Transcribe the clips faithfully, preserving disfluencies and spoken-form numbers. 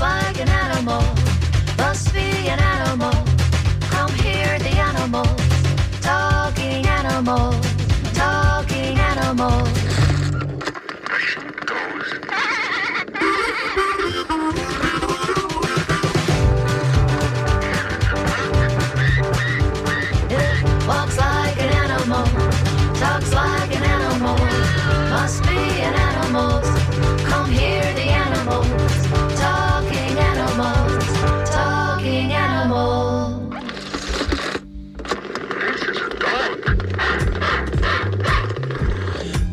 Looks like an animal, must be an animal. Come hear the animals, talking animal, talking animal. It walks like an animal, talks like an animal, must be an animal. Come hear the animals, talking animals, talking animals. This is a dog.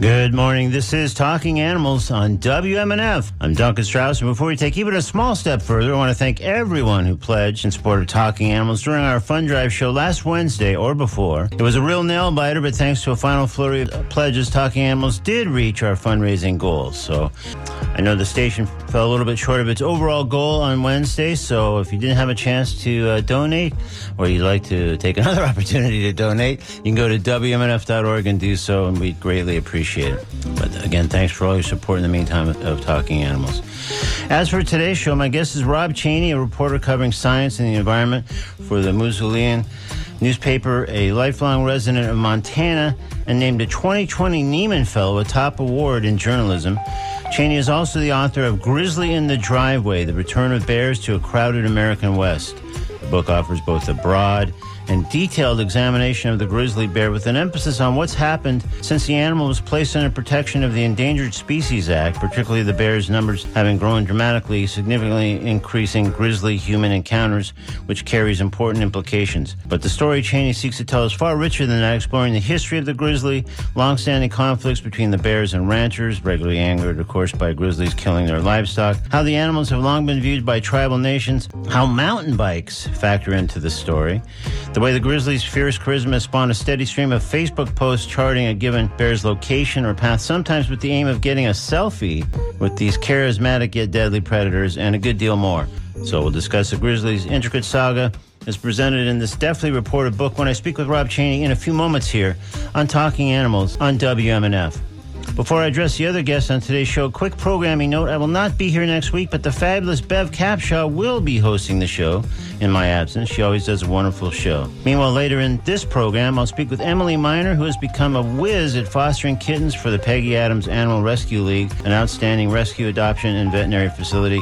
Good morning. This is Talking Animals on W M N F. I'm Duncan Strauss, and before we take even a small step further, I want to thank everyone who pledged in support of Talking Animals during our Fund Drive show last Wednesday or before. It was a real nail-biter, but thanks to a final flurry of pledges, Talking Animals did reach our fundraising goals. So I know the station fell a little bit short of its overall goal on Wednesday, so if you didn't have a chance to uh, donate, or you'd like to take another opportunity to donate, you can go to W M N F dot org and do so, and we'd greatly appreciate it. But again, thanks for all your support in the meantime of, of Talking Animals. As for today's show, my guest is Rob Chaney, a reporter covering science and the environment for the Missoulian newspaper, a lifelong resident of Montana, and named a twenty twenty Nieman Fellow, a top award in journalism. Chaney is also the author of Grizzly in the Driveway, The Return of Bears to a Crowded American West. The book offers both a broad and detailed examination of the grizzly bear with an emphasis on what's happened since the animal was placed under protection of the Endangered Species Act, particularly the bear's numbers having grown dramatically, significantly increasing grizzly human encounters, which carries important implications. But the story Chaney seeks to tell is far richer than that, exploring the history of the grizzly, longstanding conflicts between the bears and ranchers, regularly angered, of course, by grizzlies killing their livestock, how the animals have long been viewed by tribal nations, how mountain bikes factor into the story, the way the grizzly's fierce charisma spawned a steady stream of Facebook posts charting a given bear's location or path, sometimes with the aim of getting a selfie with these charismatic yet deadly predators, and a good deal more. So we'll discuss the grizzly's intricate saga as presented in this deftly reported book when I speak with Rob Chaney in a few moments here on Talking Animals on W M N F. Before I address the other guests on today's show, quick programming note, I will not be here next week, but the fabulous Bev Capshaw will be hosting the show in my absence. She always does a wonderful show. Meanwhile, later in this program, I'll speak with Emily Miner, who has become a whiz at fostering kittens for the Peggy Adams Animal Rescue League, an outstanding rescue, adoption, and veterinary facility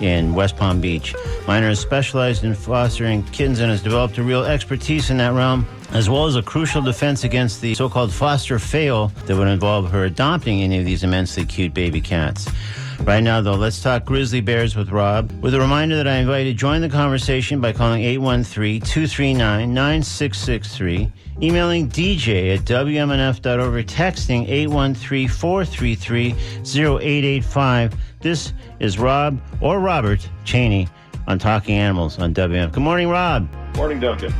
in West Palm Beach. Miner has specialized in fostering kittens and has developed a real expertise in that realm, as well as a crucial defense against the so-called foster fail that would involve her adopting any of these immensely cute baby cats. Right now, though, let's talk grizzly bears with Rob, with a reminder that I invite you to join the conversation by calling eight one three, two three nine, nine six six three, emailing D J at W M N F dot org, or texting eight one three, four three three, zero eight eight five. This is Rob, or Robert, Chaney on Talking Animals on W M F. Good morning, Rob. Morning, Duncan.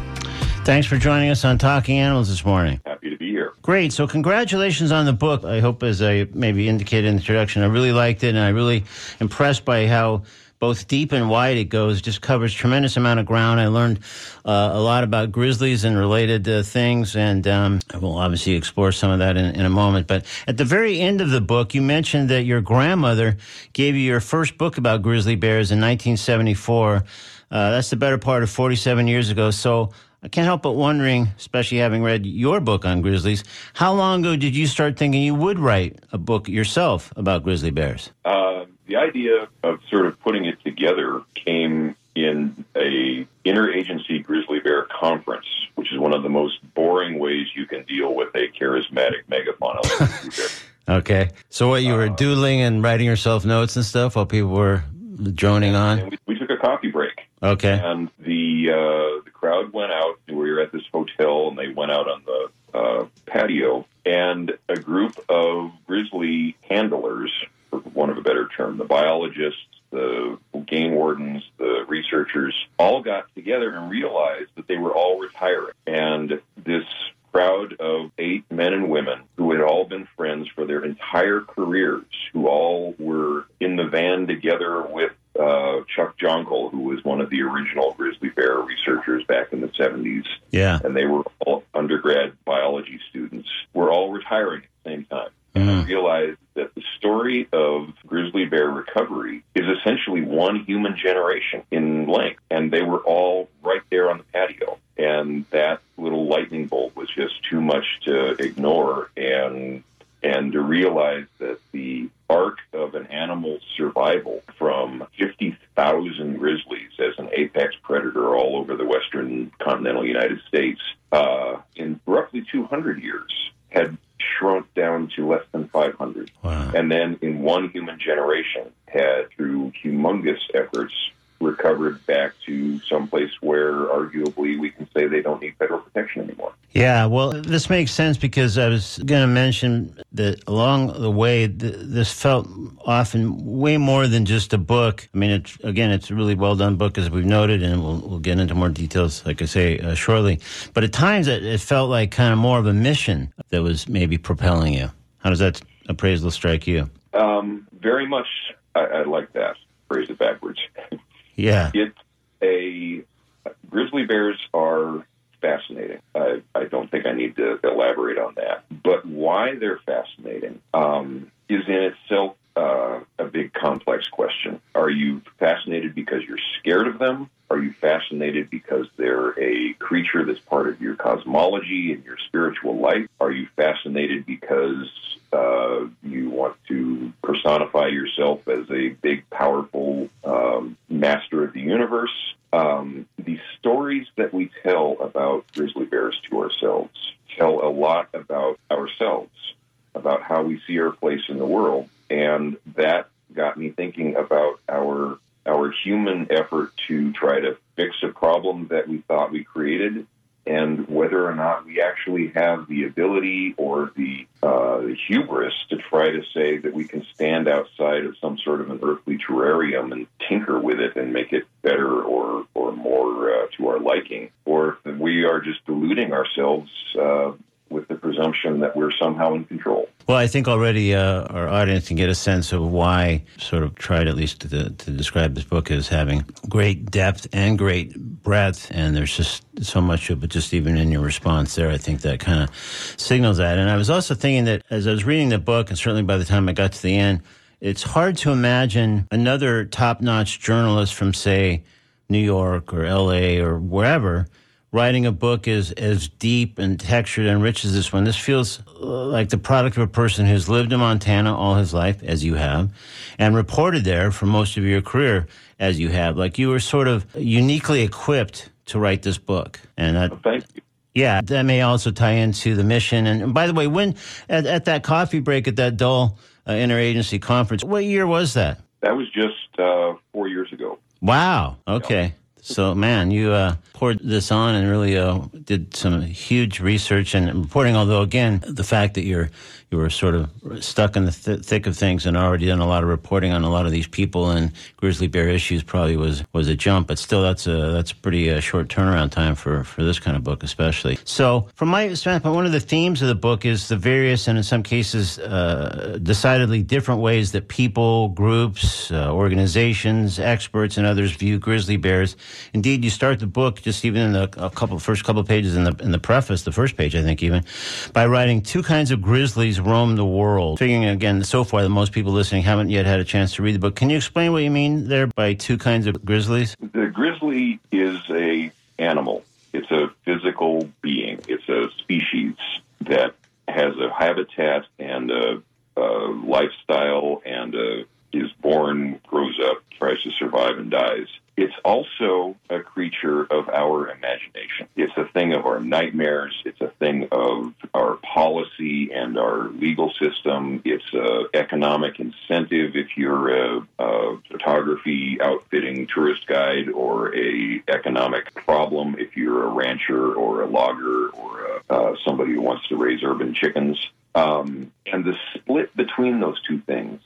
Thanks for joining us on Talking Animals this morning. Happy to be here. Great. So congratulations on the book. I hope, as I maybe indicated in the introduction, I really liked it, and I'm really impressed by how both deep and wide it goes. It just covers a tremendous amount of ground. I learned uh, a lot about grizzlies and related uh, things, and um, I will obviously explore some of that in, in a moment. But at the very end of the book, you mentioned that your grandmother gave you your first book about grizzly bears in nineteen seventy-four. Uh, that's the better part of forty-seven years ago. So I can't help but wondering, especially having read your book on grizzlies, how long ago did you start thinking you would write a book yourself about grizzly bears? Uh, the idea of sort of putting it together came in a interagency grizzly bear conference, which is one of the most boring ways you can deal with a charismatic megafauna like grizzly bear. Okay. So what, you were uh, doodling and writing yourself notes and stuff while people were droning and, on? And we, we took a coffee break. Okay. And the uh, the crowd went out. We were at this hotel, and they went out on the uh, patio, and a group of grizzly handlers, for want of a better term, the biologists, the game wardens, the researchers, all got together and realized that they were all retiring. And this crowd of eight men and women who had all been friends for their entire careers, who all were in the van together with Uh, Chuck Jonkel, who was one of the original grizzly bear researchers back in the seventies. Yeah. And they were all undergrad biology students, were all retiring at the same time. Mm. And I realized that the story of grizzly bear recovery is is essentially one human generation in length, and they were all right there on the patio. And that little lightning bolt was just too much to ignore, and and to realize that the arc of an animal's survival from fifty thousand grizzlies as an apex predator all over the western continental United States uh, in roughly two hundred years had shrunk down to less than five hundred. Wow. And then in one human generation had, through humongous efforts, recovered back to someplace where arguably we can say they don't need federal protection anymore. Yeah, well, this makes sense, because I was going to mention that along the way, th- this felt often way more than just a book. I mean, it's, again, it's a really well-done book, as we've noted, and we'll, we'll get into more details, like I say, uh, shortly. But at times, it, it felt like kind of more of a mission that was maybe propelling you. How does that appraisal strike you? Um, very much, I, I like that. Phrase it backwards. Yeah, it's a grizzly bears are fascinating. I, I don't think I need to elaborate on that. But why they're fascinating um, is in itself uh, a big complex question. Are you fascinated because you're scared of them? Are you fascinated because they're a creature that's part of your cosmology and your spiritual life? Are you fascinated because uh, you want to personify yourself as a big, powerful um, master of the universe? Um, the stories that we tell about grizzly bears to ourselves tell a lot about ourselves, about how we see our place in the world, and that got me thinking about our our human effort to try to fix a problem that we thought we created, and whether or not we actually have the ability or the, uh, the hubris to try to say that we can stand outside of some sort of an earthly terrarium and tinker with it and make it better or, or more uh, to our liking, or if we are just deluding ourselves uh, with the presumption that we're somehow in control. Well, I think already uh, our audience can get a sense of why, sort of tried at least to, to describe this book as having great depth and great breadth, and there's just so much of it, just even in your response there. I think that kind of signals that. And I was also thinking that as I was reading the book, and certainly by the time I got to the end, it's hard to imagine another top-notch journalist from, say, New York or L A or wherever, writing a book is as deep and textured and rich as this one. This feels like the product of a person who's lived in Montana all his life, as you have, and reported there for most of your career, as you have. Like, you were sort of uniquely equipped to write this book. And that, thank you. Yeah, that may also tie into the mission. And, and by the way, when at, at that coffee break at that Dole uh, interagency conference, what year was that? That was just uh, four years ago. Wow. Okay. Yeah. So, man, you uh, poured this on and really uh, did some huge research and reporting, although, again, the fact that you're you were sort of stuck in the th- thick of things and already done a lot of reporting on a lot of these people and grizzly bear issues probably was, was a jump. But still, that's a that's a pretty uh, short turnaround time for, for this kind of book especially. So, from my standpoint, one of the themes of the book is the various and, in some cases, uh, decidedly different ways that people, groups, uh, organizations, experts, and others view grizzly bears. Indeed, you start the book, just even in the a couple first couple pages in the in the preface, the first page, I think, even, by writing two kinds of grizzlies roam the world. Figuring, again, so far that most people listening haven't yet had a chance to read the book. Can you explain what you mean there by two kinds of grizzlies? The grizzly is a animal. It's a physical being. It's a species that has a habitat and a, a lifestyle and a, is born, grows up, tries to survive, and dies. It's also a creature of our imagination. It's a thing of our nightmares. It's a thing of our policy and our legal system. It's an economic incentive if you're a, a photography outfitting tourist guide, or a economic problem if you're a rancher or a logger or a, uh, somebody who wants to raise urban chickens. Um, and the split between those two things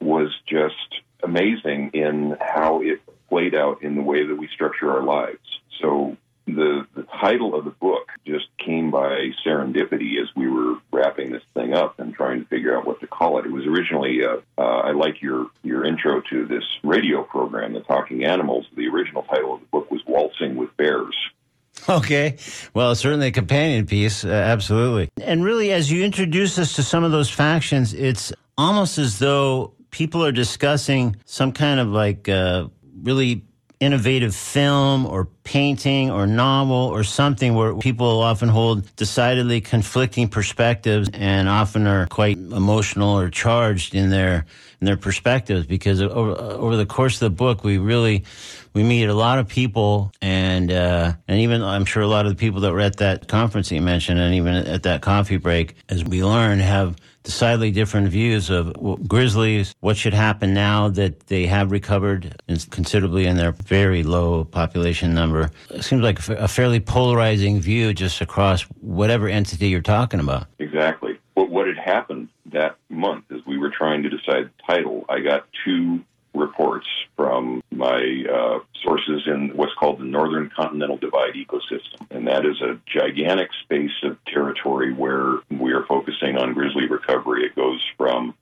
was just amazing in how it played out in the way that we structure our lives. So the, the title of the book just came by serendipity as we were wrapping this thing up and trying to figure out what to call it. It was originally, uh, uh, I like your, your intro to this radio program, The Talking Animals. The original title of the book was Waltzing with Bears. Okay. Well, certainly a companion piece. Uh, absolutely. And really, as you introduce us to some of those factions, it's almost as though people are discussing some kind of like uh, really innovative film or painting or novel or something where people often hold decidedly conflicting perspectives and often are quite emotional or charged in their in their perspectives, because over, over the course of the book we really we meet a lot of people, and uh, and even I'm sure a lot of the people that were at that conference that you mentioned and even at that coffee break, as we learn, have decidedly different views of grizzlies, what should happen now that they have recovered considerably in their very low population number. It seems like a fairly polarizing view just across whatever entity you're talking about. Exactly. Well, what had happened that month is we were trying to decide the title. I got two reports from my uh, sources in what's called the Northern Continental Divide Ecosystem. And that is a gigantic space of territory where we are focusing on grizzly recovery. It goes from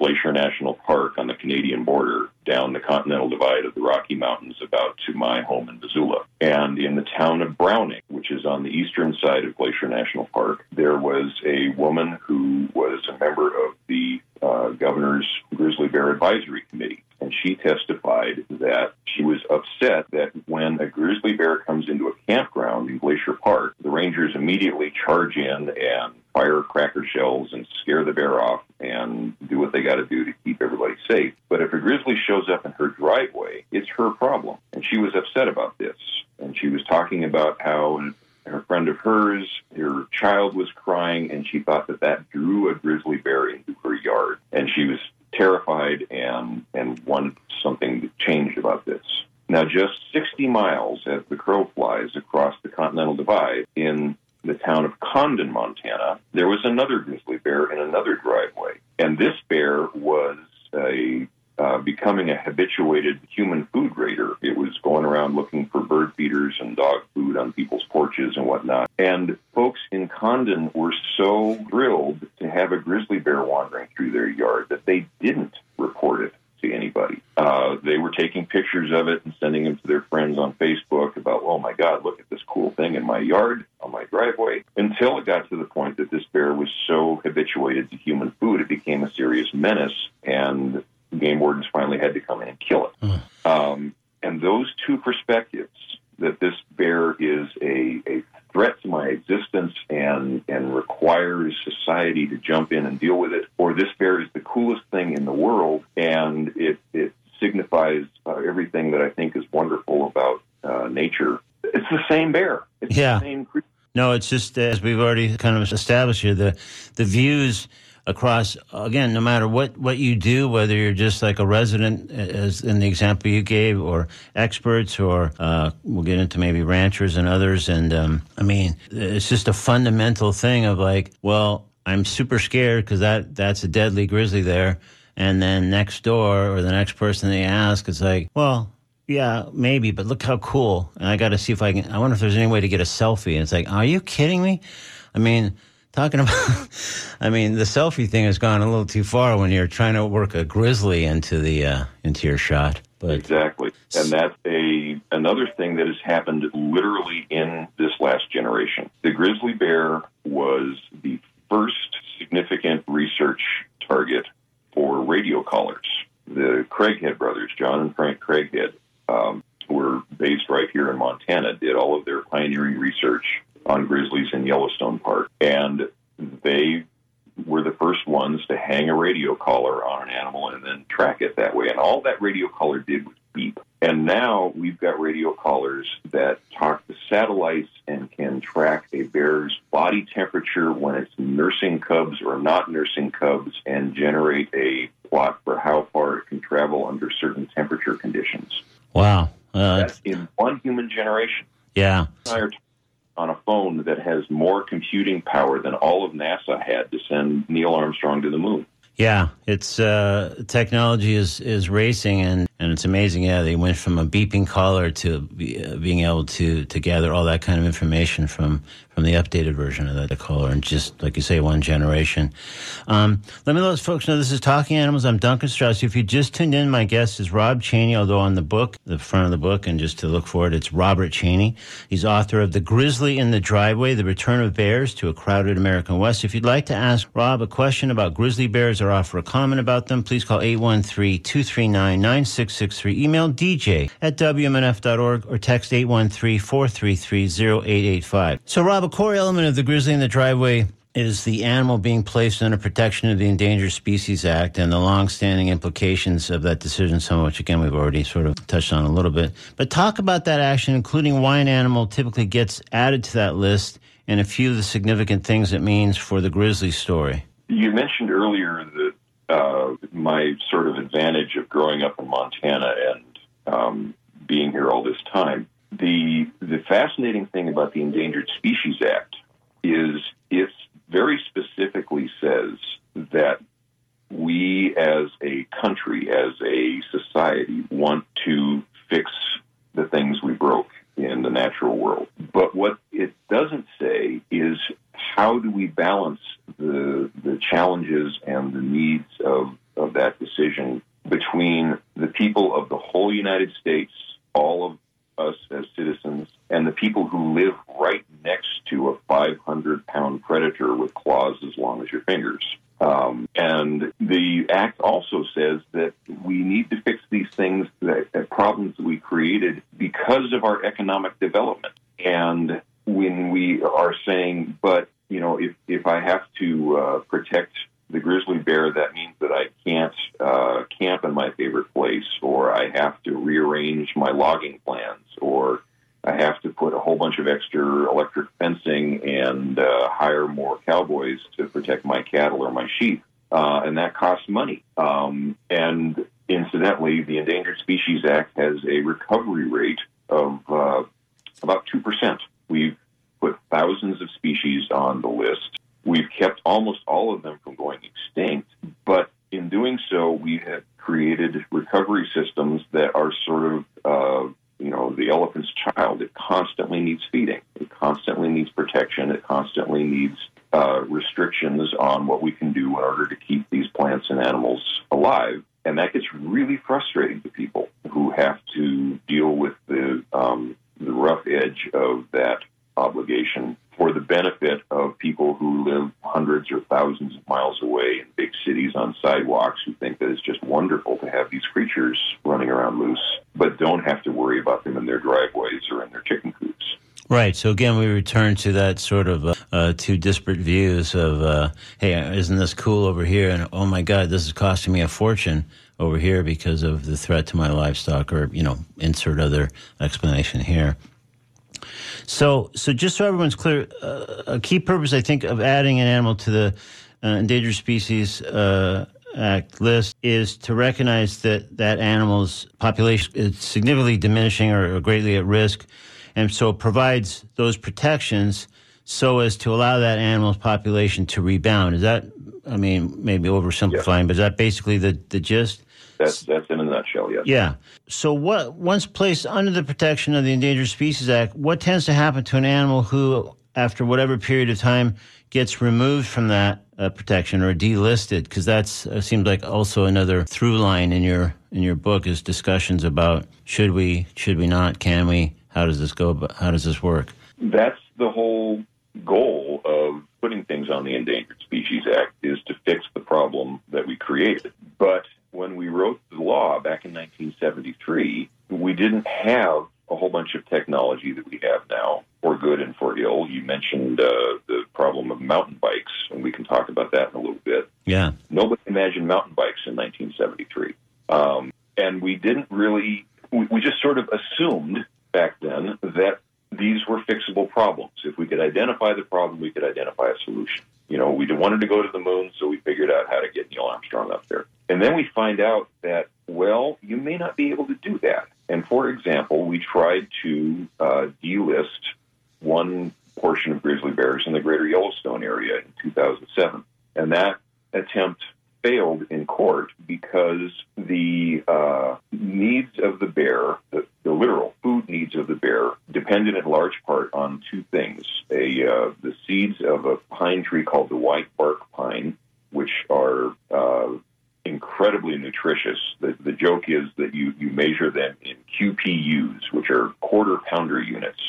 Glacier National Park on the Canadian border down the Continental Divide of the Rocky Mountains about to my home in Missoula. And in the town of Browning, which is on the eastern side of Glacier National Park, there was a woman who was a member of the uh, governor's grizzly bear advisory committee. And she testified that she was upset that when a grizzly bear comes into a campground in Glacier Park, the rangers immediately charge in and fire cracker shells and scare the bear off and do what they got to do to keep everybody safe. But if a grizzly shows up in her driveway, it's her problem. And she was upset about this. And she was talking about how her friend of hers, her child was crying, and she thought that that drew a grizzly bear into her yard. And she was terrified and, and wanted something to change about this. Now, just sixty miles as the crow flies across the Continental Divide in the town of Condon, Montana, there was another grizzly bear in another driveway. And this bear was a uh, becoming a habituated human food raider. It was going around looking for bird feeders and dog food on people's porches and whatnot. And folks in Condon were so thrilled to have a grizzly bear wandering through their yard that they didn't report it to anybody. Uh, they were taking pictures of it and sending them to their friends on Facebook about, oh my God, look at this cool thing in my yard, on my driveway, until it got to the point that this bear was so habituated to human food, it became a serious menace, and game wardens finally had to come in and kill it. Mm. Um, and those two perspectives, that this bear is a, a threat to my existence and, and requires society to jump in and deal with it, or this bear is the coolest thing in the world, and it, it signifies uh, everything that I think is wonderful about uh, nature. It's the same bear. It's yeah. the same creature. No, it's just, as we've already kind of established here, the, the views across, again, no matter what, what you do, whether you're just like a resident, as in the example you gave, or experts, or uh, we'll get into maybe ranchers and others. And um, I mean, it's just a fundamental thing of like, well, I'm super scared because that, that's a deadly grizzly there. And then next door or the next person they ask, it's like, well, yeah, maybe, but look how cool. And I got to see if I can, I wonder if there's any way to get a selfie. And it's like, are you kidding me? I mean, Talking about, I mean, the selfie thing has gone a little too far when you're trying to work a grizzly into the uh, into your shot. But exactly, and that's a another thing that has happened literally in this last generation. The grizzly bear was the first significant research target for radio callers. The Craighead brothers, John and Frank Craighead, um, who were based right here in Montana, did all of their pioneering research on grizzlies in Yellowstone Park, and they were the first ones to hang a radio collar on an animal and then track it that way. And all that radio collar did was beep. And now we've got radio collars that talk to satellites and can track a bear's body temperature when it's nursing cubs or not nursing cubs and generate a plot for how far it can travel under certain temperature conditions. Wow. Uh, That's in one human generation. Yeah. On a phone that has more computing power than all of NASA had to send Neil Armstrong to the moon. Yeah, it's uh, technology is, is racing, and And it's amazing, yeah, they went from a beeping caller to be, uh, being able to, to gather all that kind of information from, from the updated version of that caller in just, like you say, one generation. Um, let me let folks know this is Talking Animals. I'm Duncan Strauss. If you just tuned in, my guest is Rob Chaney, although on the book, the front of the book, and just to look for it, it's Robert Chaney. He's author of The Grizzly in the Driveway, The Return of Bears to a Crowded American West. If you'd like to ask Rob a question about grizzly bears or offer a comment about them, please call eight one three, two three nine, nine six six three. six three Email d j at w m n f dot org or text eight one three, four three three, zero eight eight five. So, Rob, a core element of the grizzly in the driveway is the animal being placed under protection of the Endangered Species Act and the longstanding implications of that decision, some of which, again, we've already sort of touched on a little bit. But talk about that action, including why an animal typically gets added to that list and a few of the significant things it means for the grizzly story. You mentioned earlier that Uh, my sort of advantage of growing up in Montana and um, being here all this time. The the fascinating thing about the Endangered Species Act is it very specifically says that we as a country, as a society, want to fix the things we broke in the natural world. But what it doesn't say is how do we balance the the challenges and the needs of, of that decision between the people of the whole United States, all of us as citizens, and the people who live right next to a five hundred pound predator with claws as long as your fingers. Um, and the Act also says that we need to fix these things, that, that problems that we created because of our economic development. And when we are saying, but, you know, if, if I have to uh, protect the grizzly bear, that means that I can't uh, camp in my favorite place, or I have to rearrange my logging plans, or I have to put a whole bunch of extra electric fencing and uh, hire more cowboys to protect my cattle or my sheep. Uh, and that costs money. Um, and incidentally, the Endangered Species Act has a recovery rate of uh, about two percent. We've put thousands of species on the list. We've kept almost all of them from going extinct. But in doing so, we have created recovery systems that are sort of... Uh, You know, the elephant's child, it constantly needs feeding. It constantly needs protection. It constantly needs uh, restrictions on what we can do in order to keep these plants and animals alive. And that gets really frustrating to people who have to deal with the, um, the rough edge of that obligation for the benefit of people who live hundreds or thousands of miles away in big cities on sidewalks who think that it's just wonderful to have these creatures running around loose, but don't have to worry about them in their driveways or in their chicken coops. Right. So again, we return to that sort of uh, uh, two disparate views of, uh, hey, isn't this cool over here? And, oh, my God, this is costing me a fortune over here because of the threat to my livestock, or, you know, insert other explanation here. So, so just so everyone's clear, uh, a key purpose, I think, of adding an animal to the uh, Endangered Species uh, Act list is to recognize that that animal's population is significantly diminishing or, or greatly at risk, and so it provides those protections so as to allow that animal's population to rebound. Is that, I mean, maybe oversimplifying, yeah. But is that basically the, the gist? That's that's in a nutshell, yes. Yeah. So what once placed under the protection of the Endangered Species Act, what tends to happen to an animal who, after whatever period of time, gets removed from that uh, protection or delisted? Because that's uh, seems like also another through line in your in your book is discussions about should we, should we not, can we, how does this go, how does this work? That's the whole goal of putting things on the Endangered Species Act is to fix the problem that we created. But when we wrote the law back in nineteen seventy-three, we didn't have a whole bunch of technology that we have now, for good and for ill. You mentioned uh, the problem of mountain bikes, and we can talk about that in a little bit. Yeah. Nobody imagined mountain bikes in nineteen seventy-three. Um, and we didn't really, we, we just sort of assumed back then that these were fixable problems. If we could identify the problem, we could identify a solution. You know, we wanted to go to the moon, so we figured out how to get Neil Armstrong up there. And then we find out that, well, you may not be able to do that. And, for example, we tried to uh, delist one portion of grizzly bears in the Greater Yellowstone area in two thousand seven. And that attempt failed in court because the uh, needs of the bear, the, the literal food needs of the bear, depended in large part on two things. A, uh, the seeds of a pine tree called the whitebark pine, which are uh, incredibly nutritious. The, the joke is that you, you measure them in Q P Us, which are quarter-pounder units.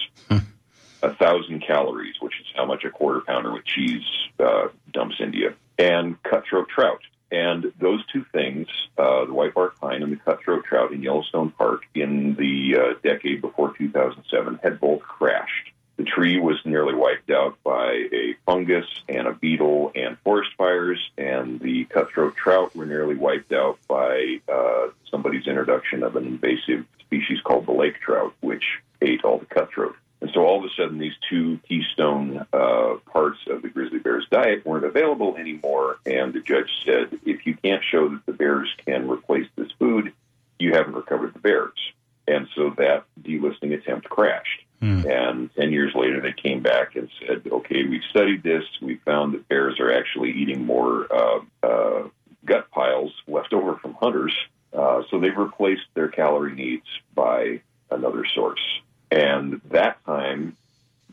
A thousand calories, which is how much a quarter pounder with cheese uh, dumps into you, and cutthroat trout. And those two things, uh, the whitebark pine and the cutthroat trout in Yellowstone Park in the uh, decade before two thousand seven, had both crashed. The tree was nearly wiped out by a fungus and a beetle and forest fires, and the cutthroat trout were nearly wiped out by uh, somebody's introduction of an invasive species called the lake trout, which ate all the cutthroat. And so all of a sudden, these two keystone uh, parts of the grizzly bear's diet weren't available anymore, and the judge said, if you can't show that the bears can replace this food, you haven't recovered the bears. And so that delisting attempt crashed. Hmm. And ten years later, they came back and said, okay, we've studied this. We found that bears are actually eating more uh, uh, gut piles left over from hunters. Uh, so they've replaced their calorie needs by another source. And that time,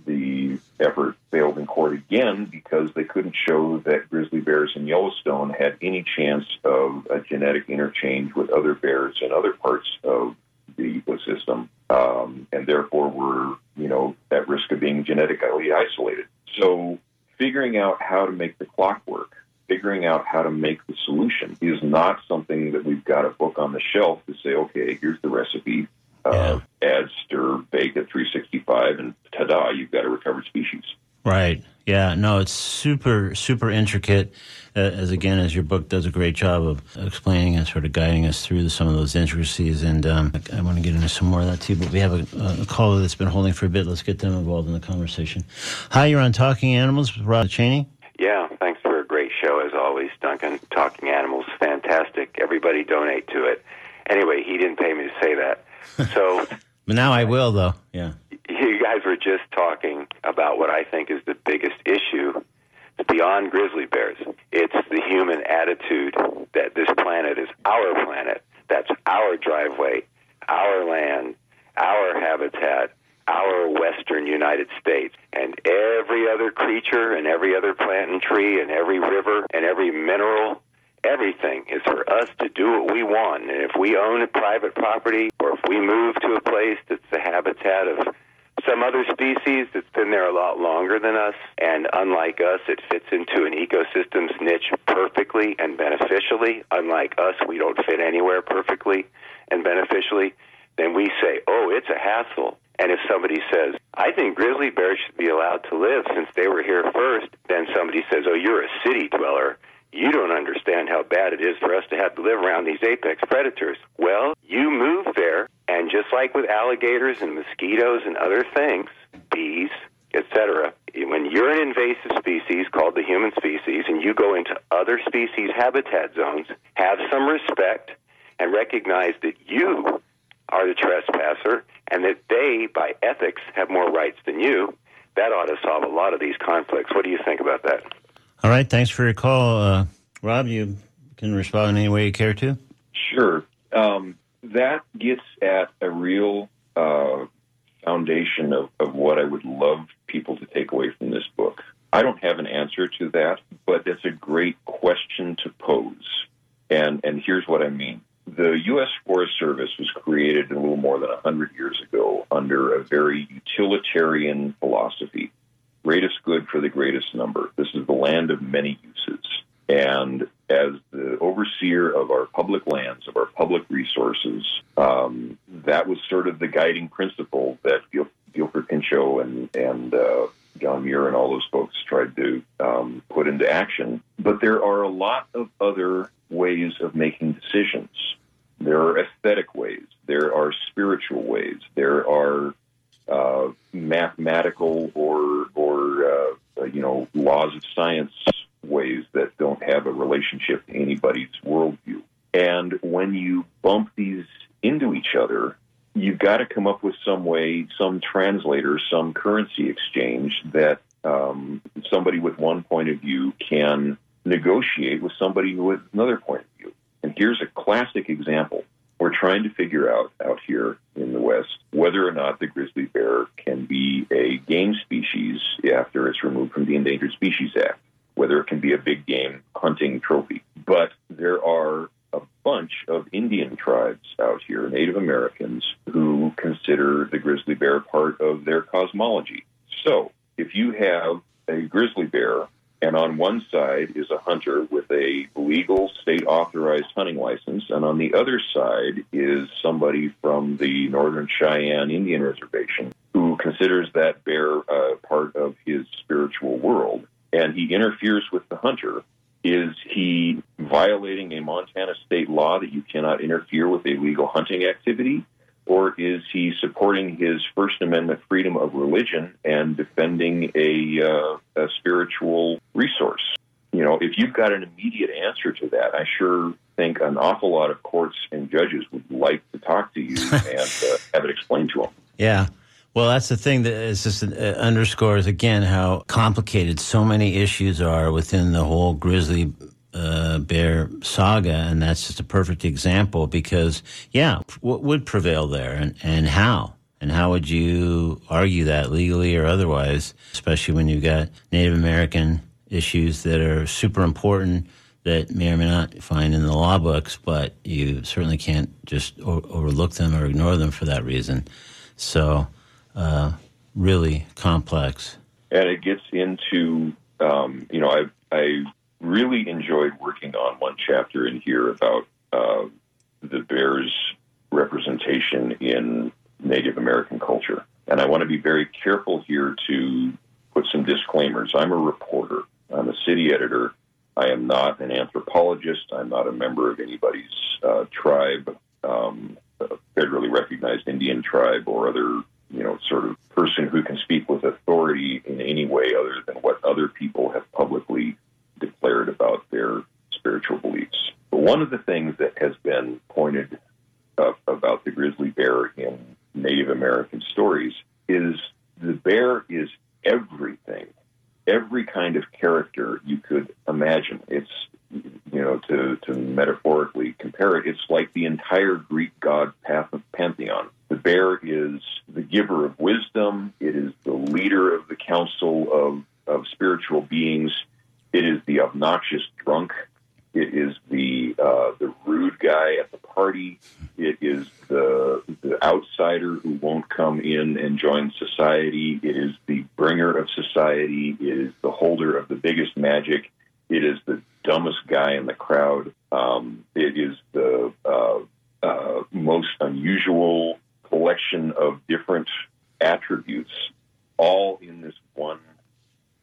the effort failed in court again because they couldn't show that grizzly bears in Yellowstone had any chance of a genetic interchange with other bears in other parts of the ecosystem, um, and therefore were, you know, at risk of being genetically isolated. So figuring out how to make the clock work, figuring out how to make the solution is not something that we've got a book on the shelf to say, okay, here's the recipe. Uh, add, stir, bake at three sixty-five, and ta-da, you've got a recovered species. Right. Yeah. No, it's super, super intricate, uh, as again, as your book does a great job of explaining and sort of guiding us through some of those intricacies. And um, I want to get into some more of that, too, but we have a, a caller that's been holding for a bit. Let's get them involved in the conversation. Hi, you're on Talking Animals with Rob Chaney. Yeah, thanks for a great show, as always, Duncan. Talking Animals, fantastic. Everybody donate to it. Anyway, he didn't pay me to say that. So, but now I will, though. Yeah. You guys were just talking about what I think is the biggest issue beyond grizzly bears. It's the human attitude that this planet is our planet. That's our driveway, our land, our habitat, our western United States. And every other creature and every other plant and tree and every river and every mineral, everything is for us to do what we want. And if we own a private property or if we move to a place that's the habitat of some other species that's been there a lot longer than us, and unlike us, it fits into an ecosystem's niche perfectly and beneficially. Unlike us, we don't fit anywhere perfectly and beneficially. Then we say, oh, it's a hassle. And if somebody says, I think grizzly bears should be allowed to live since they were here first, then somebody says, oh, you're a city dweller. You don't understand how bad it is for us to have to live around these apex predators. Well, you move there, and just like with alligators and mosquitoes and other things, bees, et cetera, when you're an invasive species called the human species and you go into other species' habitat zones, have some respect and recognize that you are the trespasser and that they, by ethics, have more rights than you. That ought to solve a lot of these conflicts. What do you think about that? All right. Thanks for your call. Uh, Rob, you can respond in any way you care to. Sure. Um, that gets at a real uh, foundation of, of what I would love people to take away from this book. I don't have an answer to that, but it's a great question to pose. And, and here's what I mean. The U S Forest Service was created a little more than one hundred years ago under a very utilitarian philosophy. Greatest good for the greatest number. This is the land of many uses. And as the overseer of our public lands, of our public resources, um, that was sort of the guiding principle that Guil- Guilford Pinchot and, and uh, John Muir and all those folks tried to um, put into action. But there are a lot of other ways of making decisions. There are aesthetic ways. There are spiritual ways. There are Uh, mathematical or, or uh, you know, laws of science ways that don't have a relationship to anybody's worldview. And when you bump these into each other, you've got to come up with some way, some translator, some currency exchange that um, somebody with one point of view can negotiate with somebody who has another point of view. And here's a classic example. We're trying to figure out out here in the West whether or not the grizzly bear can be a game species after it's removed from the Endangered Species Act, whether it can be a big game hunting trophy. But there are a bunch of Indian tribes out here, Native Americans, who consider the grizzly bear part of their cosmology. So if you have a grizzly bear, and on one side is a hunter with a legal state-authorized hunting license, and on the other side is somebody from the Northern Cheyenne Indian Reservation who considers that bear uh, part of his spiritual world, and he interferes with the hunter. Is he violating a Montana state law that you cannot interfere with illegal hunting activity? Or is he supporting his First Amendment freedom of religion and defending a, uh, a spiritual resource? You know, if you've got an immediate answer to that, I sure think an awful lot of courts and judges would like to talk to you and uh, have it explained to them. Yeah. Well, that's the thing that is just uh, underscores, again, how complicated so many issues are within the whole grizzly Uh, bear saga, and that's just a perfect example because, yeah, what would prevail there and, and how? And how would you argue that legally or otherwise, especially when you've got Native American issues that are super important that may or may not find in the law books, but you certainly can't just o- overlook them or ignore them for that reason. So, uh, really complex. And it gets into, um, you know, I, I, really enjoyed working on one chapter in here about uh, the bear's representation in Native American culture. And I want to be very careful here to put some disclaimers. I'm a reporter. I'm a city editor. I am not an anthropologist. I'm not a member of anybody's uh, tribe, um, federally recognized Indian tribe or other, you know, sort of person who can speak with authority in any way other than what other people have publicly declared about their spiritual beliefs. But one of the things that has been pointed up about the grizzly bear in Native American stories is the bear is everything, every kind of character you could imagine. It's, you know, to, to metaphorically compare it, it's like the entire Greek god pantheon. The bear is the giver of wisdom. It is the leader of the council of, of spiritual beings. It is the obnoxious drunk. It is the uh, the rude guy at the party. It is the the outsider who won't come in and join society. It is the bringer of society. It is the holder of the biggest magic. It is the dumbest guy in the crowd. Um, it is the uh, uh, most unusual collection of different attributes, all in this one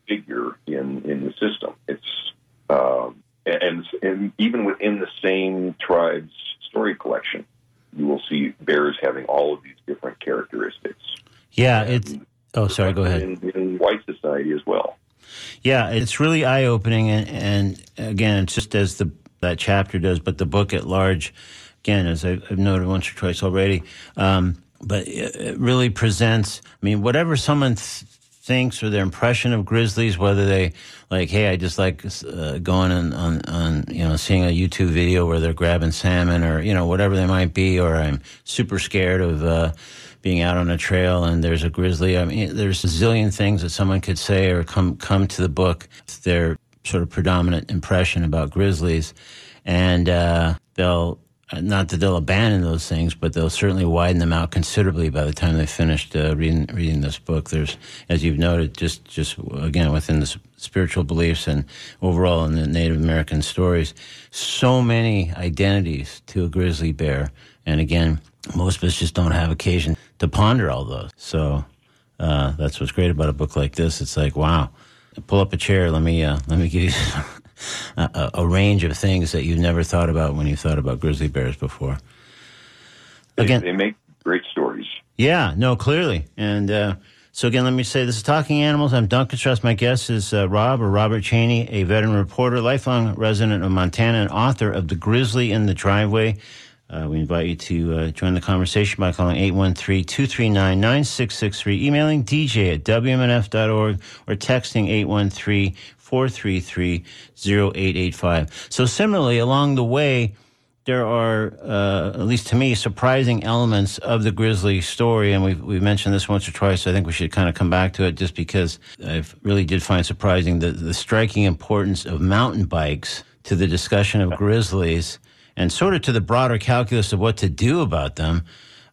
figure in, in the system. It's um, and, and even within the same tribe's story collection, you will see bears having all of these different characteristics. Yeah, it's oh, sorry, go ahead. In, in white society as well. Yeah, it's really eye opening, and, and again, it's just as the that chapter does, but the book at large, again, as I've noted once or twice already, um, but it, it really presents. I mean, whatever someone. Th- thinks or their impression of grizzlies, whether they like, hey, I just like uh, going on, on, on, you know, seeing a YouTube video where they're grabbing salmon or, you know, whatever they might be, or I'm super scared of uh, being out on a trail and there's a grizzly. I mean, there's a zillion things that someone could say or come, come to the book. It's their sort of predominant impression about grizzlies. And uh, they'll, not that they'll abandon those things, but they'll certainly widen them out considerably by the time they finished uh, reading reading this book. There's, as you've noted, just, just again, within the spiritual beliefs and overall in the Native American stories, so many identities to a grizzly bear. And again, most of us just don't have occasion to ponder all those. So uh, that's what's great about a book like this. It's like, wow, pull up a chair. Let me, uh, let me give you some A, a range of things that you never thought about when you thought about grizzly bears before. Again, they, they make great stories. Yeah, no, clearly. And uh, so again, let me say this is Talking Animals. I'm Duncan Strauss. My guest is uh, Rob or Robert Chaney, a veteran reporter, lifelong resident of Montana, and author of The Grizzly in the Driveway. Uh, we invite you to uh, join the conversation by calling eight one three, two three nine, nine six six three, emailing d j at w m n f dot org, or texting eight one three, four three three, zero eight eight five. So similarly, along the way, there are, uh, at least to me, surprising elements of the grizzly story. And we've, we've mentioned this once or twice, so I think we should kind of come back to it, just because I really did find surprising the, the striking importance of mountain bikes to the discussion of grizzlies, and sort of to the broader calculus of what to do about them,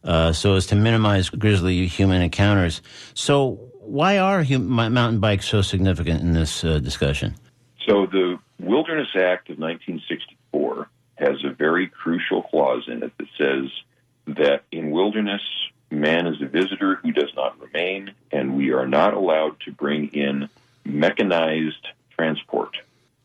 uh, so as to minimize grizzly human encounters. So why are hum- mountain bikes so significant in this uh, discussion? So the Wilderness Act of nineteen sixty-four has a very crucial clause in it that says that in wilderness, man is a visitor who does not remain, and we are not allowed to bring in mechanized transport.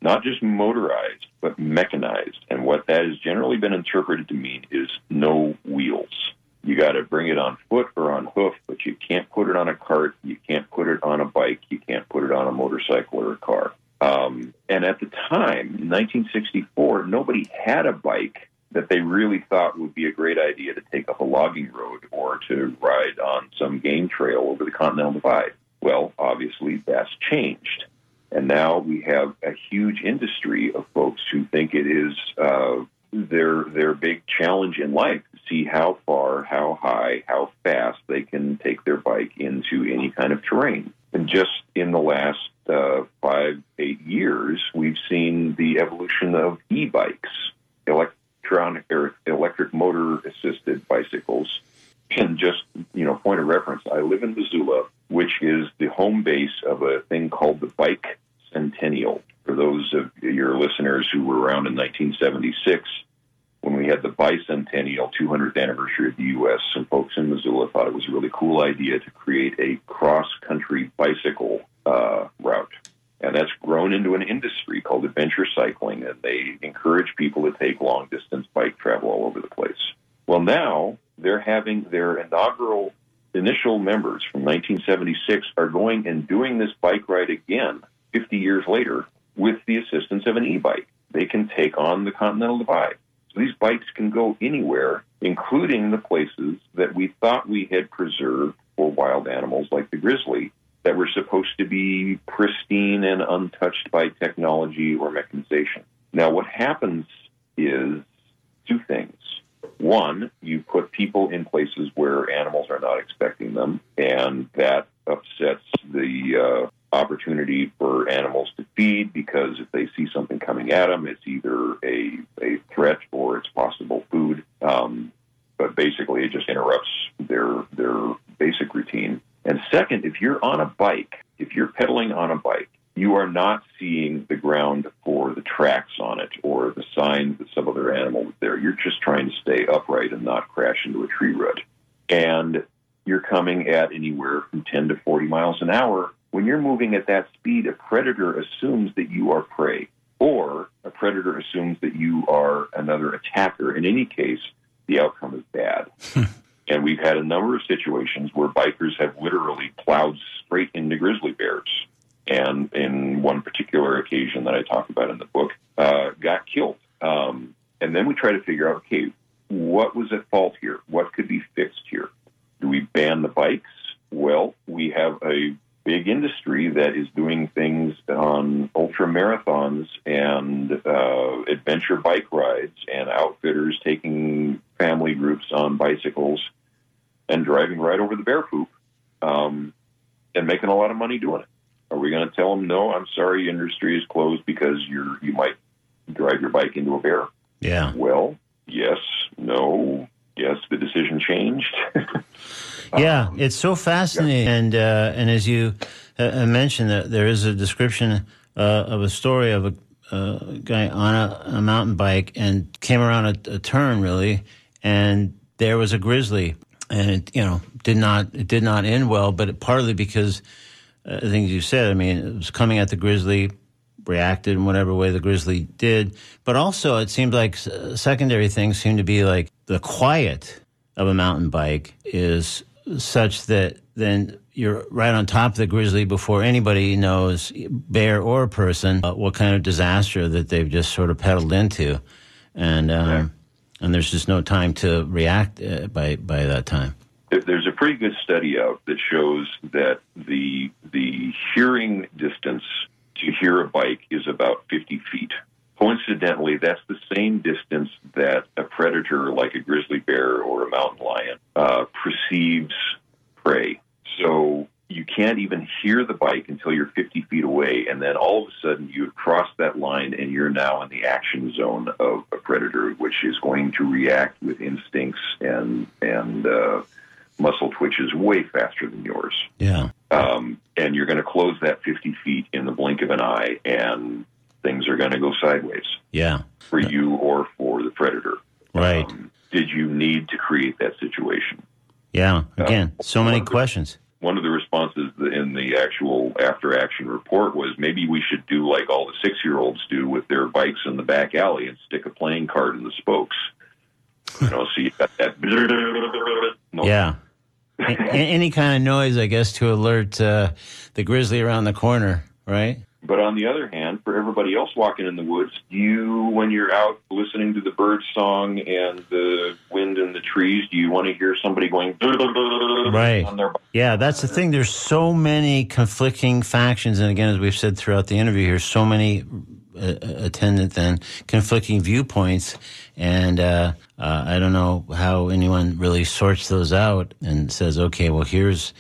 Not just motorized, but mechanized. And what that has generally been interpreted to mean is no wheels. You got to bring it on foot or on hoof, but you can't put it on a cart, you can't put it on a bike, you can't put it on a motorcycle or a car. Um, and at the time, in nineteen sixty-four, nobody had a bike that they really thought would be a great idea to take up a logging road or to ride on some game trail over the Continental Divide. Well, obviously, that's changed. And now we have a huge industry of folks who think it is uh, their their big challenge in life to see how far, how high, how fast they can take their bike into any kind of terrain. And just in the last uh, five, eight years, we've seen the evolution of e-bikes, electronic or electric motor-assisted bicycles. And just, you know, point of reference, I live in Missoula, which is the home base of a thing called the Bike Centennial. For those of your listeners who were around in nineteen seventy-six, when we had the bicentennial two hundredth anniversary of the U S, some folks in Missoula thought it was a really cool idea to create a cross-country bicycle uh, route. And that's grown into an industry called Adventure Cycling, and they encourage people to take long-distance bike travel all over the place. Well, now they're having their inaugural initial members from nineteen seventy-six are going and doing this bike ride again fifty years later with the assistance of an e-bike. They can take on the Continental Divide. So these bikes can go anywhere, including the places that we thought we had preserved for wild animals like the grizzly that were supposed to be pristine and untouched by technology or mechanization. Now, what happens is two things. One, you put people in places where animals are not expecting them, and that upsets the uh, opportunity for animals to feed, because if they see something coming at them, it's either a, a threat or it's possible food. Um, but basically, it just interrupts their their basic routine. And second, if you're on a bike, if you're pedaling on a bike, you are not seeing the ground for the tracks on it or the signs that some other animal was there. You're just trying to stay upright and not crash into a tree root. And you're coming at anywhere from ten to forty miles an hour. When you're moving at that speed, a predator assumes that you are prey, or a predator assumes that you are another attacker. In any case, the outcome is bad. And we've had a number of situations where bikers have literally plowed straight into grizzly bears. And in one particular occasion that I talk about in the book, uh, got killed. Um, and then we try to figure out, okay, what was at fault here? What could be fixed here? Do we ban the bikes? Well, we have a big industry that is doing things on ultra marathons and uh, adventure bike rides, and outfitters taking family groups on bicycles and driving right over the bear poop um, and making a lot of money doing it. Are we going to tell them, no, I'm sorry, industry is closed because you're you might drive your bike into a bear? Yeah. Well, yes, no, yes, the decision changed. yeah, um, it's so fascinating. Yeah. And uh, and as you uh, mentioned, uh, there is a description uh, of a story of a uh, guy on a, a mountain bike and came around a, a turn, really, and there was a grizzly. And, it, you know, did not it did not end well, but it, partly because... Uh, things you said, I mean, it was coming at the grizzly, reacted in whatever way the grizzly did. But also it seemed like uh, secondary things seem to be like the quiet of a mountain bike is such that then you're right on top of the grizzly before anybody knows, bear or person, uh, what kind of disaster that they've just sort of pedaled into. And um, yeah. and there's just no time to react uh, by by that time. There's a pretty good study out that shows that the the hearing distance to hear a bike is about fifty feet. Coincidentally, that's the same distance that a predator like a grizzly bear or a mountain lion uh, perceives prey. So you can't even hear the bike until you're fifty feet away, and then all of a sudden you've crossed that line and you're now in the action zone of a predator, which is going to react with instincts and and uh, muscle twitches way faster than yours. Yeah. Um, and you're going to close that fifty feet in the blink of an eye, and things are going to go sideways. Yeah. For you or for the predator. Right. Um, did you need to create that situation? Yeah. Again, uh, so many questions. One of the responses in the actual after-action report was maybe we should do like all the six-year-olds do with their bikes in the back alley and stick a playing card in the spokes. You know, so you got that. No. Yeah. Any kind of noise, I guess, to alert uh, the grizzly around the corner, right? But on the other hand, for everybody else walking in the woods, you, when you're out listening to the bird song and the wind in the trees, do you want to hear somebody going... Right. On their bike? Yeah, that's the thing. There's so many conflicting factions. And again, as we've said throughout the interview here, so many uh, attendant then conflicting viewpoints. And uh, uh, I don't know how anyone really sorts those out and says, okay, well, here's,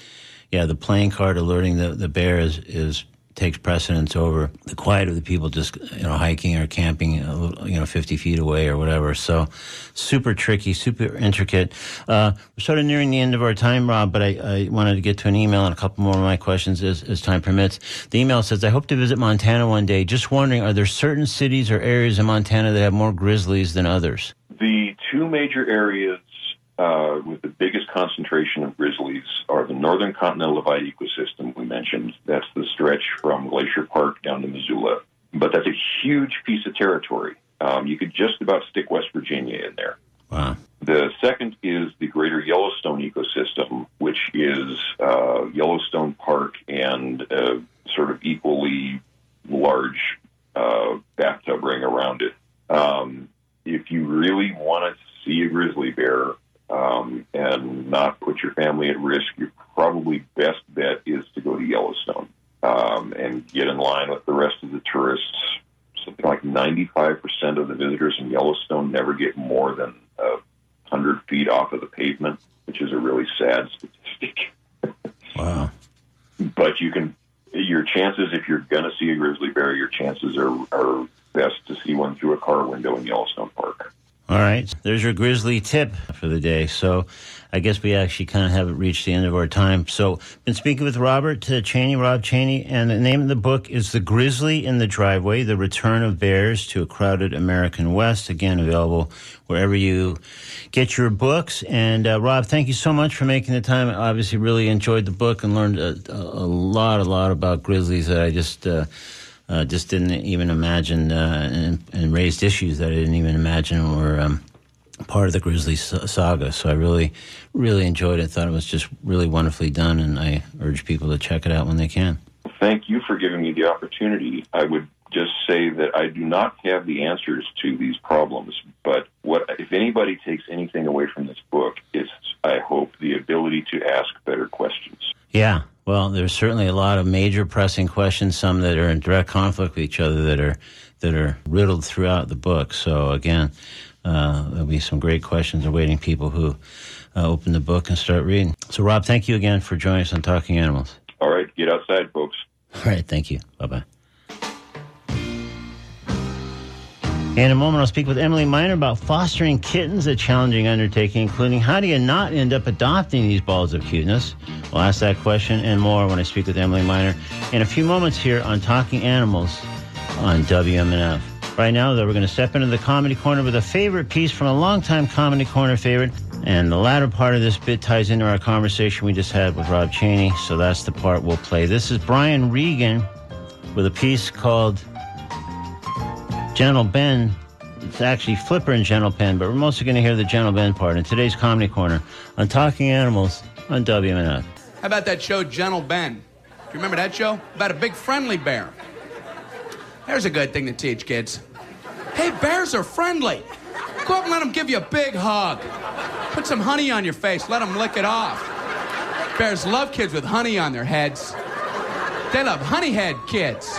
yeah, the playing card alerting the, the bear is... is takes precedence over the quiet of the people just, you know, hiking or camping, you know, fifty feet away or whatever. So super tricky, super intricate. Uh, we're sort of nearing the end of our time, Rob, but I, I wanted to get to an email and a couple more of my questions as, as time permits. The email says, I hope to visit Montana one day. Just wondering, are there certain cities or areas in Montana that have more grizzlies than others? The two major areas Uh, with the biggest concentration of grizzlies are the Northern Continental Divide Ecosystem we mentioned. That's the stretch from Glacier Park down to Missoula. But that's a huge piece of territory. Um, you could just about stick West Virginia in there. Wow. The second is the Greater Yellowstone Ecosystem, which is uh, Yellowstone Park and a sort of equally large uh, bathtub ring around it. Um, if you really want to see a grizzly bear, Um, and not put your family at risk, your probably best bet is to go to Yellowstone um, and get in line with the rest of the tourists. Something like ninety-five percent of the visitors in Yellowstone never get more than uh, one hundred feet off of the pavement, which is a really sad statistic. Wow. But you can, your chances, if you're going to see a grizzly bear, your chances are, are best to see one through a car window in Yellowstone Park. All right. There's your grizzly tip for the day. So I guess we actually kind of haven't reached the end of our time. So I've been speaking with Robert uh, Chaney, Rob Chaney, and the name of the book is The Grizzly in the Driveway, The Return of Bears to a Crowded American West. Again, available wherever you get your books. And uh, Rob, thank you so much for making the time. I obviously really enjoyed the book and learned a, a lot, a lot about grizzlies that I just... Uh, Uh, just didn't even imagine uh, and, and raised issues that I didn't even imagine were um, part of the grizzly saga. So I really, really enjoyed it. Thought it was just really wonderfully done, and I urge people to check it out when they can. Thank you for giving me the opportunity. I would just say that I do not have the answers to these problems, but what if anybody takes anything away from this book, it's, I hope, the ability to ask better questions. Yeah. Well, there's certainly a lot of major pressing questions, some that are in direct conflict with each other that are that are riddled throughout the book. So, again, uh, there'll be some great questions awaiting people who uh, open the book and start reading. So, Rob, thank you again for joining us on Talking Animals. All right. Get outside, folks. All right. Thank you. Bye-bye. In a moment, I'll speak with Emily Miner about fostering kittens, a challenging undertaking, including how do you not end up adopting these balls of cuteness? I'll ask that question and more when I speak with Emily Miner in a few moments here on Talking Animals on W M N F. Right now, though, we're going to step into the Comedy Corner with a favorite piece from a longtime Comedy Corner favorite. And the latter part of this bit ties into our conversation we just had with Rob Chaney, so that's the part we'll play. This is Brian Regan with a piece called... Gentle Ben. It's actually Flipper and Gentle Ben, but we're mostly going to hear the Gentle Ben part in today's Comedy Corner on Talking Animals on W M N F. How about that show, Gentle Ben? Do you remember that show? About a big friendly bear. There's a good thing to teach kids. Hey, bears are friendly. Go up and let them give you a big hug. Put some honey on your face. Let them lick it off. Bears love kids with honey on their heads. They love honeyhead kids.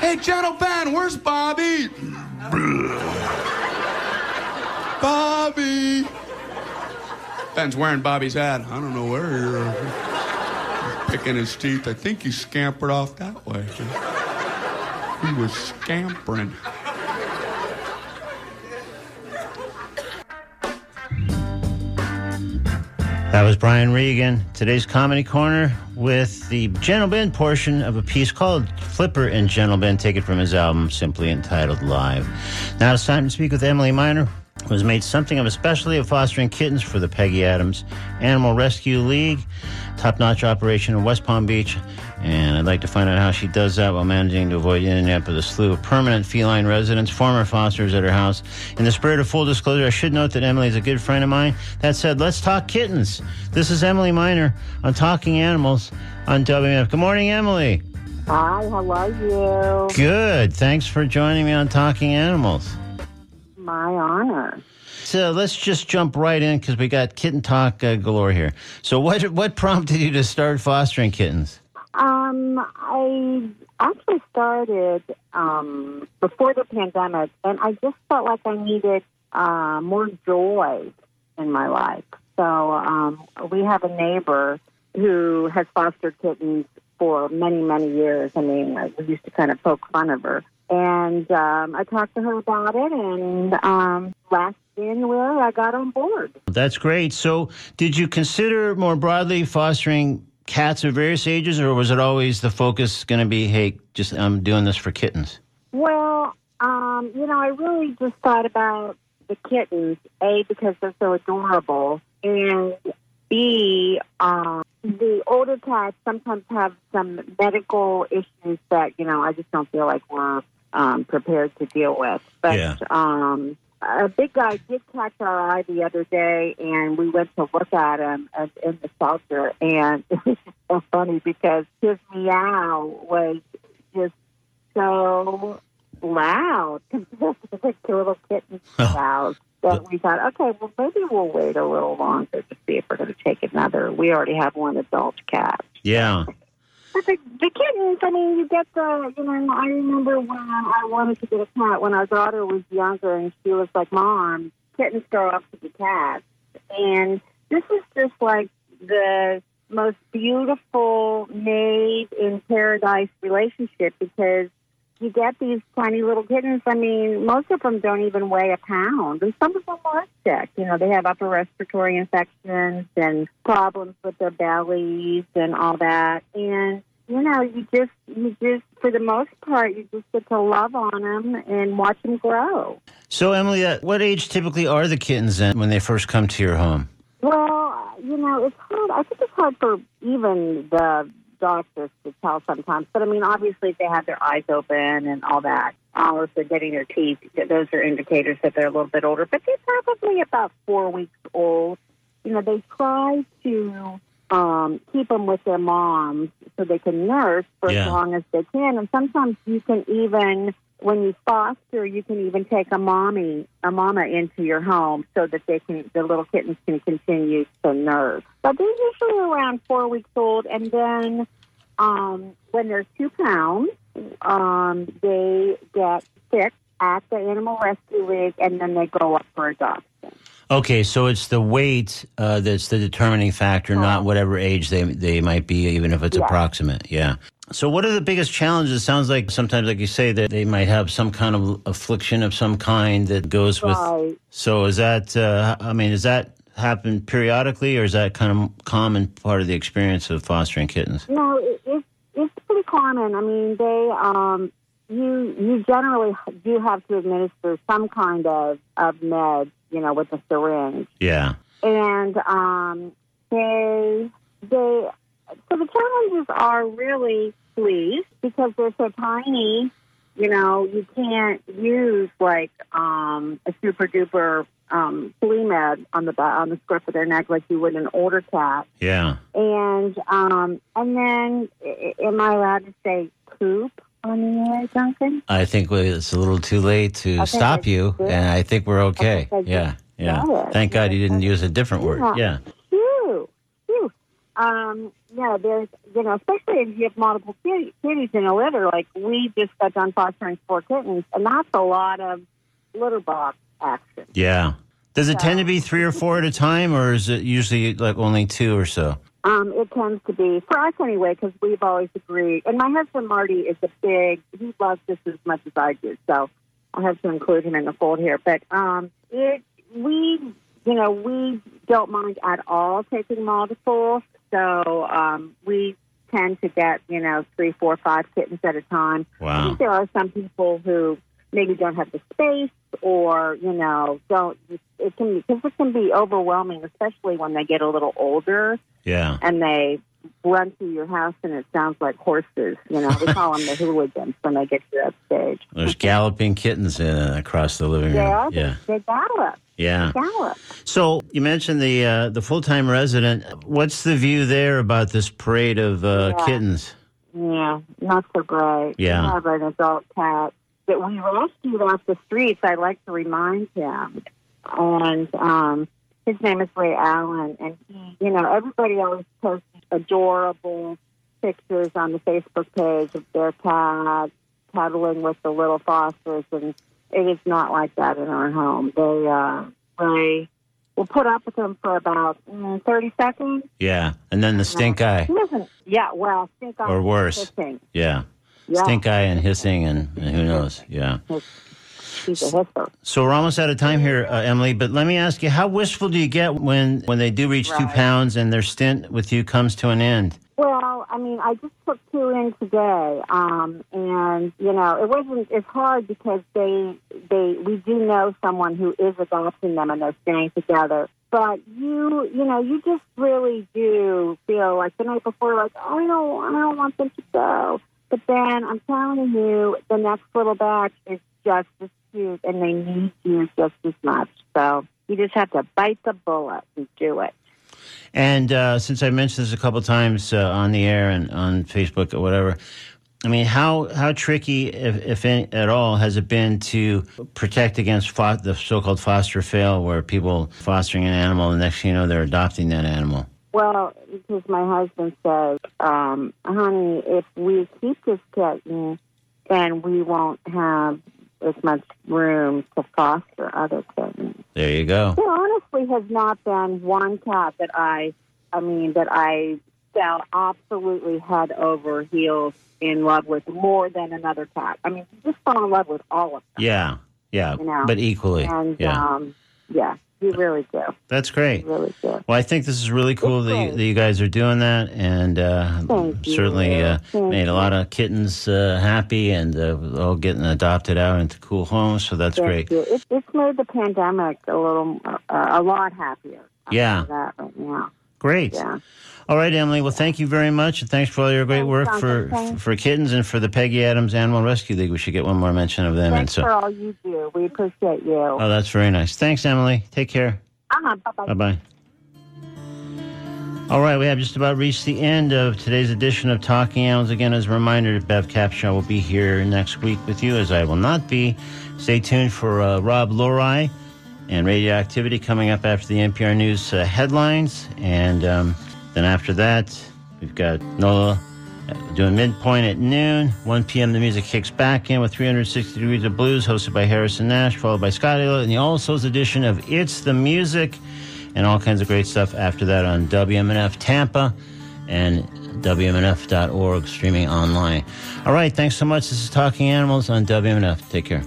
Hey, Gentle Ben, where's Bobby? Bobby. Ben's wearing Bobby's hat. I don't know where. Picking his teeth. I think he scampered off that way. He was scampering. That was Brian Regan. Today's Comedy Corner with the Gentle Ben portion of a piece called Flipper and Gentle Ben, taken from his album simply entitled Live. Now it's time to speak with Emily Miner, who has made something of a specialty of fostering kittens for the Peggy Adams Animal Rescue League, top-notch operation in West Palm Beach. And I'd like to find out how she does that while managing to avoid in and out with a slew of permanent feline residents, former fosters at her house. In the spirit of full disclosure, I should note that Emily is a good friend of mine. That said, let's talk kittens. This is Emily Miner on Talking Animals on W M F. Good morning, Emily. Hi, how are you? Good. Thanks for joining me on Talking Animals. My honor. So let's just jump right in because we got kitten talk uh, galore here. So what what prompted you to start fostering kittens? Um, I actually started um, before the pandemic, and I just felt like I needed uh, more joy in my life. So um, we have a neighbor who has fostered kittens for many, many years. I mean, like, we used to kind of poke fun of her. And um, I talked to her about it, and um, last January I got on board. That's great. So did you consider more broadly fostering cats of various ages, or was it always the focus going to be, hey, just I'm doing this for kittens? Well, um, you know, I really just thought about the kittens, A, because they're so adorable, and B, um, the older cats sometimes have some medical issues that, you know, I just don't feel like we're um, prepared to deal with. But yeah. um, a big guy did catch our eye the other day, and we went to look at him as in the shelter, and it was so funny because his meow was just so loud compared to the little kitten's meows. That we thought, okay, well, maybe we'll wait a little longer to see if we're going to take another. We already have one adult cat. Yeah. But the, the kittens, I mean, you get the, you know, I remember when I wanted to get a cat when our daughter was younger, and she was like, Mom, kittens grow up to be cats. And this is just like the most beautiful made-in-paradise relationship because you get these tiny little kittens. I mean, most of them don't even weigh a pound. And some of them are sick. You know, they have upper respiratory infections and problems with their bellies and all that. And, you know, you just, you just, for the most part, you just get to love on them and watch them grow. So, Emily, at what age typically are the kittens then when they first come to your home? Well, you know, it's hard. I think it's hard for even the doctors to tell sometimes, but I mean, obviously, if they have their eyes open and all that, or if they're getting their teeth, those are indicators that they're a little bit older. But they're probably about four weeks old. You know, they try to um, keep them with their moms so they can nurse for yeah. as long as they can. And sometimes you can even, when you foster, you can even take a mommy, a mama into your home so that they can, the little kittens can continue to nurse. But they're usually around four weeks old, and then um, when they're two pounds, um, they get sick at the Animal Rescue League, and then they go up for adoption. Okay, so it's the weight uh, that's the determining factor, oh. not whatever age they they might be, even if it's yeah. approximate. Yeah. So what are the biggest challenges? It sounds like sometimes, like you say, that they might have some kind of affliction of some kind that goes with. Right. So is that, uh, I mean, does that happen periodically, or is that kind of common part of the experience of fostering kittens? No, it, it, it's pretty common. I mean, they, um, you you generally do have to administer some kind of, of med, you know, with a syringe. Yeah. And um, they, they, so the challenges are really fleas because they're so tiny. You know, you can't use like um, a super duper um, flea med on the on the scruff of their neck like you would an older cat. Yeah. And um, and then, am I allowed to say coop? for me yet, Duncan? I think it's a little too late to okay, stop you, good. And I think we're okay. okay yeah, yeah. It. Thank God you didn't use a different yeah. word. Yeah. Phew, phew. Um, yeah, there's, you know, especially if you have multiple kitties in a litter, like we just got done fostering four kittens, and that's a lot of litter box action. Yeah. Does it so. tend to be three or four at a time, or is it usually like only two or so? Um, it tends to be, for us anyway, because we've always agreed. And my husband, Marty, is a big, he loves this as much as I do, so I'll have to include him in the fold here. But um, it, we, you know, we don't mind at all taking multiples, so um, we tend to get, you know, three, four, five kittens at a time. Wow. I think there are some people who maybe don't have the space or, you know, don't, it can, cause it can be overwhelming, especially when they get a little older. Yeah. And they run through your house and it sounds like horses. You know, we call them the hooligans when they get to that stage. There's galloping kittens uh, across the living room. Yeah. yeah. They gallop. Yeah. They gallop. So you mentioned the, uh, the full-time resident. What's the view there about this parade of uh, yeah. kittens? Yeah. Not so great. Yeah. I have an adult cat that we rescued off the streets. I like to remind him. And um, his name is Ray Allen. And, he, you know, everybody always posts adorable pictures on the Facebook page of their cat cuddling with the little fosters. And it is not like that in our home. They, uh, they will put up with him for about mm, thirty seconds. Yeah. And then the stink eye. Yeah, well, stink eye. Or worse. Yeah. Yeah. Stink eye and hissing and, and who knows, yeah. He's a hisser. So we're almost out of time here, uh, Emily, but let me ask you, how wistful do you get when, when they do reach right. two pounds and their stint with you comes to an end? Well, I mean, I just took two in today, um, and, you know, it wasn't, it's hard because they, they, we do know someone who is adopting them and they're staying together. But you, you know, you just really do feel like the night before, like, oh, I don't, I don't want them to go. But then I'm telling you, the next little batch is just as cute, and they need you just as much. So you just have to bite the bullet and do it. And uh, since I mentioned this a couple times uh, on the air and on Facebook or whatever, I mean, how, how tricky, if, if any, at all, has it been to protect against fo- the so-called foster fail, where people fostering an animal, and next thing you know, they're adopting that animal? Well, because my husband says, um, honey, if we keep this kitten, then we won't have as much room to foster other kittens. There you go. There honestly has not been one cat that I, I mean, that I fell absolutely head over heels in love with more than another cat. I mean, just fell in love with all of them. Yeah, yeah, you know? But equally. And, yeah. Um, yeah. You really do. That's great. You really do. Well, I think this is really cool that you, that you guys are doing that, and uh, certainly uh, made a lot of kittens uh, happy, and uh, all getting adopted out into cool homes. So that's Thank great. You. It, it's made the pandemic a little, uh, a lot happier. Yeah. That right now. Great. Yeah. All right, Emily. Well, thank you very much, and thanks for all your great thanks, work Duncan, for thanks. for kittens and for the Peggy Adams Animal Rescue League. We should get one more mention of them. Thanks and so, for all you do. We appreciate you. Oh, that's very nice. Thanks, Emily. Take care. Uh-huh. Bye-bye. Bye-bye. All right, we have just about reached the end of today's edition of Talking Animals. Again, as a reminder, Bev Capshaw will be here next week with you, as I will not be. Stay tuned for uh, Rob Lori and radioactivity coming up after the N P R News uh, headlines. And um, then after that, we've got Nola doing Midpoint at noon. one p.m. the music kicks back in with three sixty Degrees of Blues, hosted by Harrison Nash, followed by Scott Elliott and the All Souls edition of It's the Music, and all kinds of great stuff after that on W M N F Tampa and W M N F dot org, streaming online. All right, thanks so much. This is Talking Animals on W M N F. Take care.